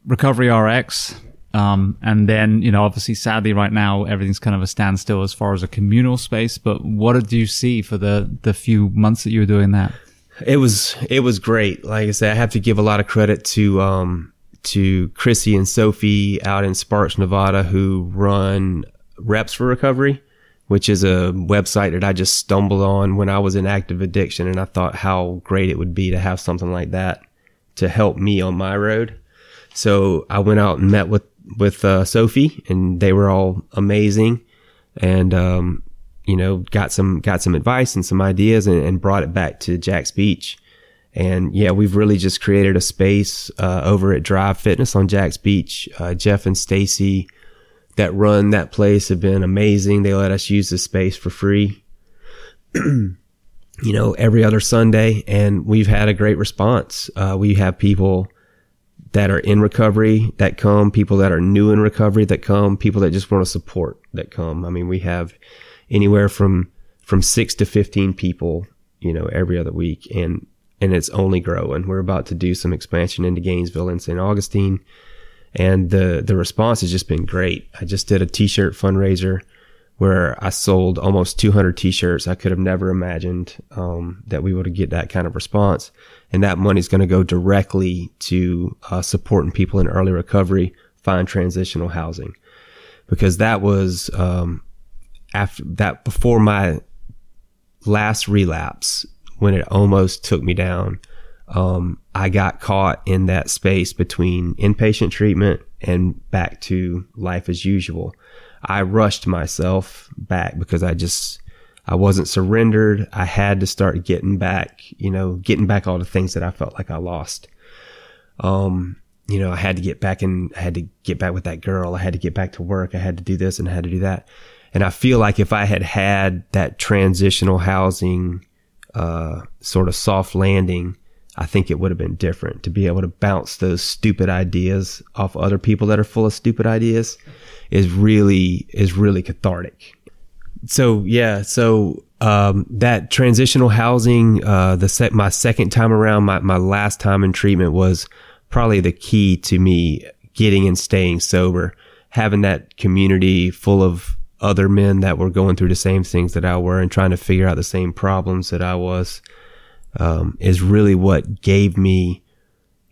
Recovery RX. And then, you know, obviously, sadly, right now, everything's kind of a standstill as far as a communal space. But what did you see for the few months that you were doing that? It was great. Like I said, I have to give a lot of credit to Chrissy and Sophie out in Sparks, Nevada, who run Reps for Recovery, which is a website that I just stumbled on when I was in active addiction. And I thought how great it would be to have something like that to help me on my road. So I went out and met with Sophie, and they were all amazing, and got some advice and some ideas, and brought it back to Jack's Beach. And yeah, we've really just created a space over at Drive Fitness on Jack's Beach. Jeff and Stacy that run that place have been amazing. They let us use the space for free, every other Sunday, and we've had a great response. We have people that are in recovery that come, people that are new in recovery that come, people that just want to support that come. I mean, we have anywhere from 6 to 15 people, every other week, and it's only growing. We're about to do some expansion into Gainesville and St. Augustine, and the response has just been great. I just did a t-shirt fundraiser where I sold almost 200 t-shirts. I could have never imagined that we would get that kind of response. And that money is going to go directly to supporting people in early recovery, find transitional housing. Because that was before my last relapse, when it almost took me down, I got caught in that space between inpatient treatment and back to life as usual. I rushed myself back because I wasn't surrendered. I had to start getting back all the things that I felt like I lost. I had to get back with that girl. I had to get back to work. I had to do this and I had to do that. And I feel like if I had that transitional housing, sort of soft landing, I think it would have been different to be able to bounce those stupid ideas off other people that are full of stupid ideas is really cathartic. So yeah, that transitional housing, my second time around, my last time in treatment, was probably the key to me getting and staying sober. Having that community full of other men that were going through the same things that I were and trying to figure out the same problems that I was. Is really what gave me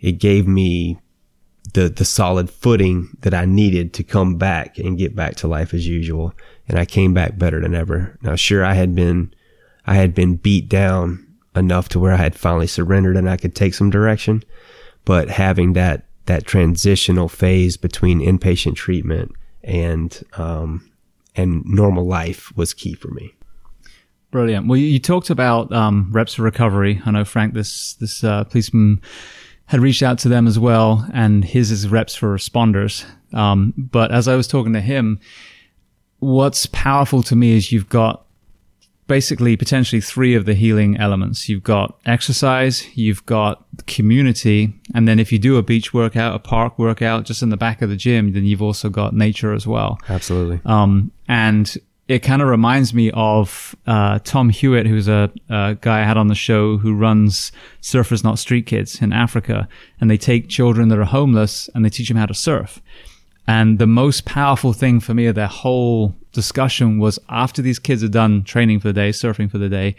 the solid footing that I needed to come back and get back to life as usual. And I came back better than ever. Now, sure, I had been beat down enough to where I had finally surrendered and I could take some direction. But having that transitional phase between inpatient treatment and normal life was key for me. Brilliant. Well, you talked about Reps for Recovery. I know, Frank, this policeman had reached out to them as well, and his is Reps for Responders. But as I was talking to him, what's powerful to me is you've got basically potentially three of the healing elements. You've got exercise, you've got community, and then if you do a beach workout, a park workout, just in the back of the gym, then you've also got nature as well. Absolutely. And it kind of reminds me of Tom Hewitt, who's a guy I had on the show who runs Surfers Not Street Kids in Africa. And they take children that are homeless and they teach them how to surf. And the most powerful thing for me of their whole discussion was, after these kids are done training for the day, surfing for the day,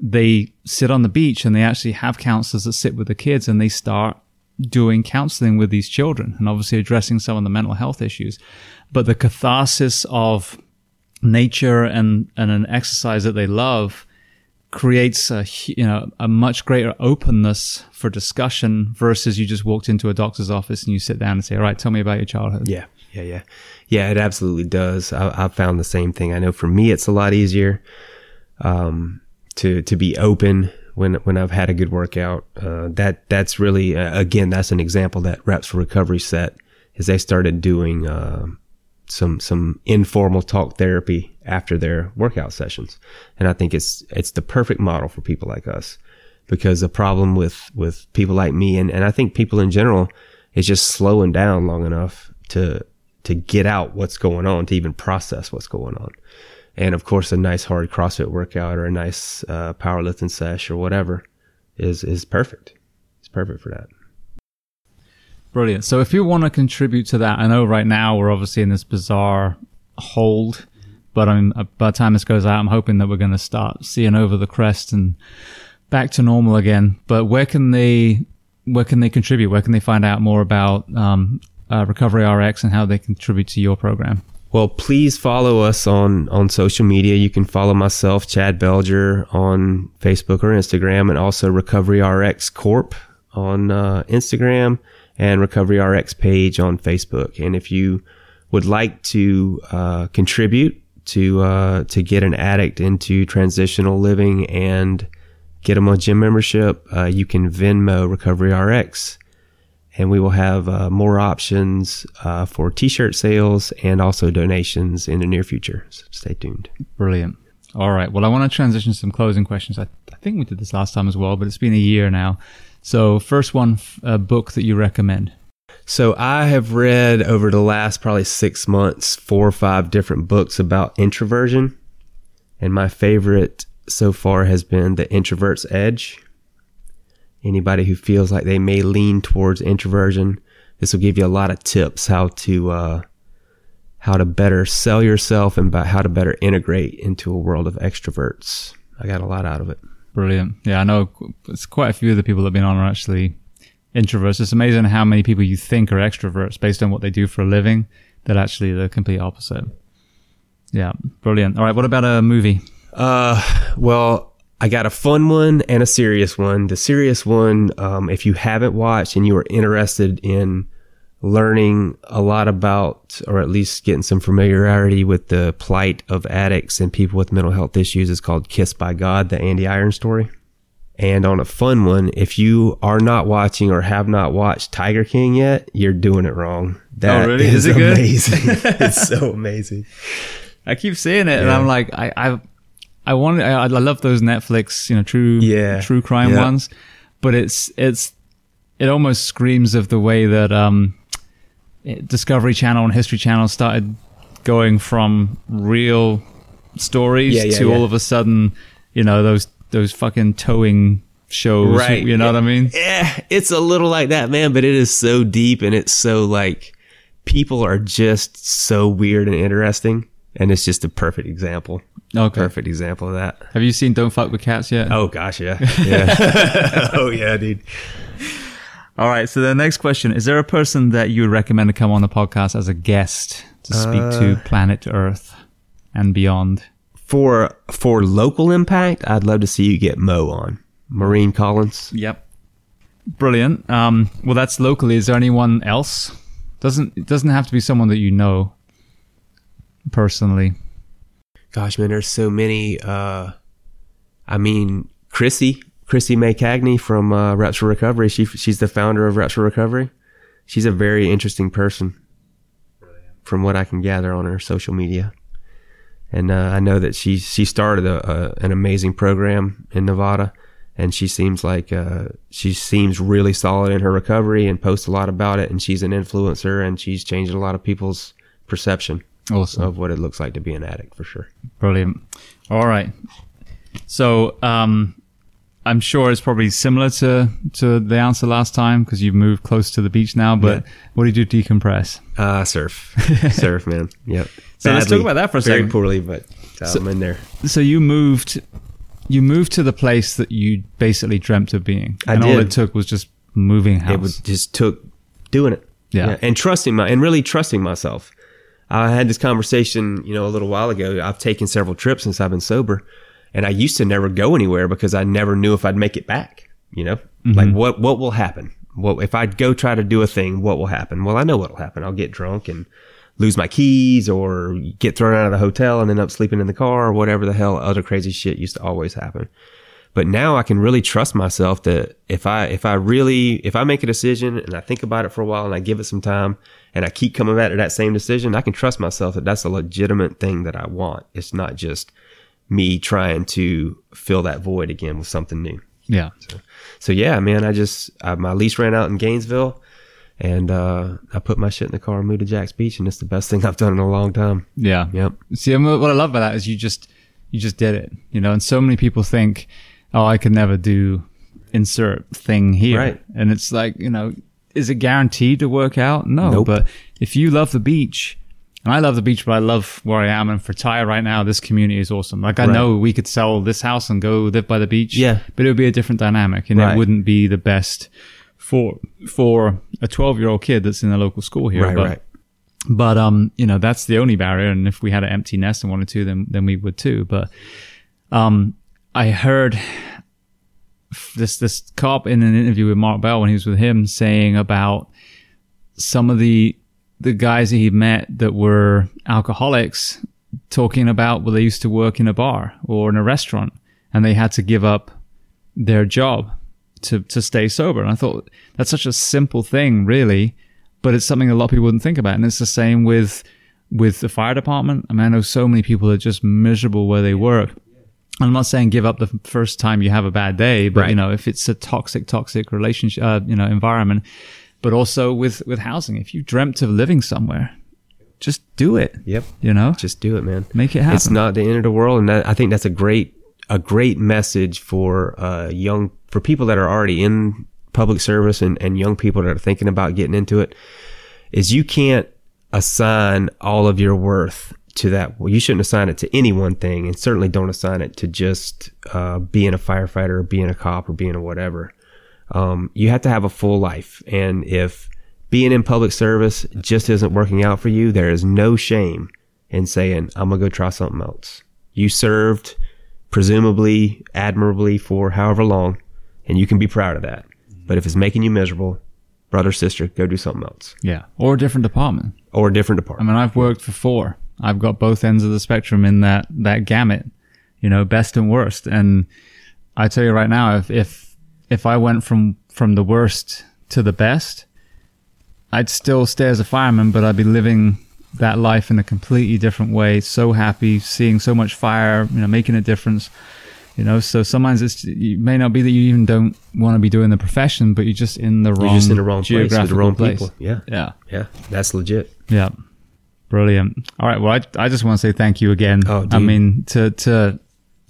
they sit on the beach and they actually have counselors that sit with the kids, and they start doing counseling with these children and obviously addressing some of the mental health issues. But the catharsis of nature and an exercise that they love creates a much greater openness for discussion versus you just walked into a doctor's office and you sit down and say, all right, tell me about your childhood. Yeah, it absolutely does. I found the same thing. I know for me it's a lot easier to be open when I've had a good workout. That's really again, that's an example that Reps for Recovery set, is they started doing some informal talk therapy after their workout sessions. And I think it's the perfect model for people like us, because the problem with people like me and I think people in general is just slowing down long enough to get out what's going on, to even process what's going on. And of course, a nice hard CrossFit workout or a nice powerlifting sesh or whatever is perfect. It's perfect for that. Brilliant. So if you want to contribute to that, I know right now we're obviously in this bizarre hold, but I mean, by the time this goes out, I'm hoping that we're going to start seeing over the crest and back to normal again. But where can they contribute? Where can they find out more about Recovery RX and how they contribute to your program? Well, please follow us on social media. You can follow myself, Chad Belger, on Facebook or Instagram, and also Recovery RX Corp on Instagram and Recovery RX page on Facebook. And if you would like to contribute to get an addict into transitional living and get them a gym membership, you can Venmo Recovery RX. And we will have more options for t-shirt sales and also donations in the near future. So stay tuned. Brilliant. All right. Well, I want to transition to some closing questions. I think we did this last time as well, but it's been a year now. So first one, a book that you recommend. So I have read over the last probably 6 months, 4 or 5 different books about introversion. And my favorite so far has been The Introvert's Edge. Anybody who feels like they may lean towards introversion, this will give you a lot of tips how to better sell yourself and how to better integrate into a world of extroverts. I got a lot out of it. Brilliant. Yeah, I know it's quite a few of the people that have been on are actually introverts. It's amazing how many people you think are extroverts based on what they do for a living that actually the complete opposite. Yeah, brilliant. All right, what about a movie? Well, I got a fun one and a serious one. The serious one, if you haven't watched and you are interested in learning a lot about, or at least getting some familiarity with the plight of addicts and people with mental health issues, is called Kiss by God, the Andy Iron story. And on a fun one, if you are not watching or have not watched Tiger King yet, you're doing it wrong. That really? Is it good? Amazing. It's so amazing. I keep seeing it, yeah. And I'm like, I love those Netflix, true crime ones, but it almost screams of the way that Discovery Channel and History Channel started going from real stories to all of a sudden, those fucking towing shows, right? You know what I mean? Yeah, it's a little like that, man, but it is so deep and it's so like people are just so weird and interesting. And it's just a perfect example. Okay. Perfect example of that. Have you seen Don't Fuck with Cats yet? Oh, gosh, yeah. Oh, yeah, dude. All right, so the next question. Is there a person that you would recommend to come on the podcast as a guest to speak to planet Earth and beyond? For local impact, I'd love to see you get Mo on. Marine Collins. Yep. Brilliant. Well, that's locally. Is there anyone else? It doesn't have to be someone that you know personally. Gosh, man, there's so many. Chrissy Mae Cagney from Rapture Recovery. She's the founder of Rapture Recovery. She's a very interesting person from what I can gather on her social media. And I know that she started an amazing program in Nevada, and she seems like she seems really solid in her recovery and posts a lot about it, and she's an influencer, and she's changing a lot of people's perception. Awesome. Of what it looks like to be an addict, for sure. Brilliant. All right. So I'm sure it's probably similar to the answer last time because you've moved close to the beach now, but what do you do to decompress? Surf. Surf, man. Yep. So let's talk about that for a second. Very poorly, but I'm in there. So you moved to the place that you basically dreamt of being. I did. All it took was just moving house. It just took doing it. Yeah. And really trusting myself. I had this conversation, a little while ago. I've taken several trips since I've been sober, and I used to never go anywhere because I never knew if I'd make it back, Mm-hmm. Like what will happen? What if I go try to do a thing, what will happen? Well, I know what'll happen. I'll get drunk and lose my keys or get thrown out of the hotel and end up sleeping in the car or whatever the hell other crazy shit used to always happen. But now I can really trust myself that if I make a decision and I think about it for a while and I give it some time and I keep coming back to that same decision, I can trust myself that that's a legitimate thing that I want. It's not just me trying to fill that void again with something new. Yeah. So yeah, man, my lease ran out in Gainesville and I put my shit in the car and moved to Jack's Beach, and it's the best thing I've done in a long time. Yeah. Yep. See, what I love about that is you just did it, and so many people think, oh, I could never do insert thing here. Right. And it's like, is it guaranteed to work out? No. Nope. But if you love the beach, and I love the beach, but I love where I am. And for Ty right now, this community is awesome. Like, I know we could sell this house and go live by the beach. Yeah. But it would be a different dynamic. And it wouldn't be the best for a 12-year-old kid that's in a local school here. Right, But that's the only barrier. And if we had an empty nest and wanted to, then we would too. But I heard this cop in an interview with Mark Bell when he was with him saying about some of the guys that he met that were alcoholics talking about, well, they used to work in a bar or in a restaurant and they had to give up their job to stay sober. And I thought that's such a simple thing, really, but it's something a lot of people wouldn't think about. And it's the same with the fire department. I mean, I know so many people are just miserable where they work. I'm not saying give up the first time you have a bad day, but, right, you know, if it's a toxic relationship, environment, but also with housing, if you dreamt of living somewhere, just do it. Yep. You know, just do it, man. Make it happen. It's not the end of the world. And I think that's a great message for people that are already in public service and young people that are thinking about getting into it, is you can't assign all of your worth to that. Well, you shouldn't assign it to any one thing, and certainly don't assign it to just being a firefighter or being a cop or being a whatever. You have to have a full life. And if being in public service just isn't working out for you, there is no shame in saying, I'm going to go try something else. You served presumably admirably for however long, and you can be proud of that. But if it's making you miserable, brother, sister, go do something else. Yeah. Or a different department. I mean, I've worked for four. I've got both ends of the spectrum in that gamut, you know, best and worst. And I tell you right now, if I went from the worst to the best, I'd still stay as a fireman, but I'd be living that life in a completely different way. So happy, seeing so much fire, you know, making a difference, you know. So sometimes it may not be that you even don't want to be doing the profession, but you're just in the wrong geographical place. People. Yeah. Yeah. Yeah. That's legit. Yeah. Brilliant. All right. Well, I just want to say thank you again. Oh, dude. I mean, to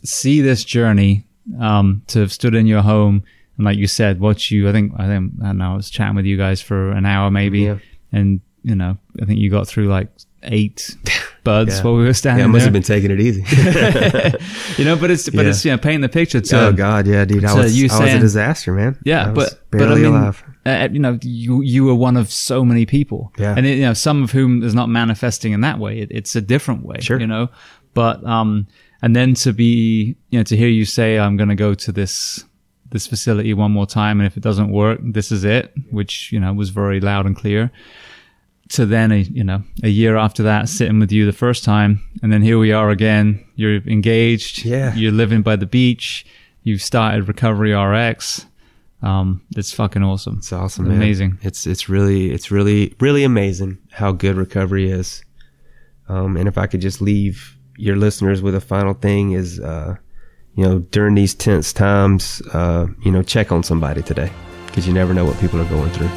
see this journey, to have stood in your home and, like you said, I don't know, I was chatting with you guys for an hour maybe, yeah, and you know, I think you got through like 8 buds yeah, while we were standing. Yeah, I must have been taking it easy. You know, but it's you know, painting the picture. Oh God, yeah, dude, I was a disaster, man. Yeah, but I mean, alive. You know, you were one of so many people, yeah, and you know, some of whom is not manifesting in that way. It's a different way, sure, you know. But and then to be, you know, to hear you say, I'm going to go to this facility one more time, and if it doesn't work, this is it, which, you know, was very loud and clear. To then, you know, a year after that, sitting with you the first time, and then here we are again. You're engaged. Yeah. You're living by the beach. You've started Recovery RX. It's fucking awesome. It's awesome. It's amazing. Man. It's really amazing how good recovery is. And if I could just leave your listeners with a final thing is, you know, during these tense times, you know, check on somebody today, because you never know what people are going through.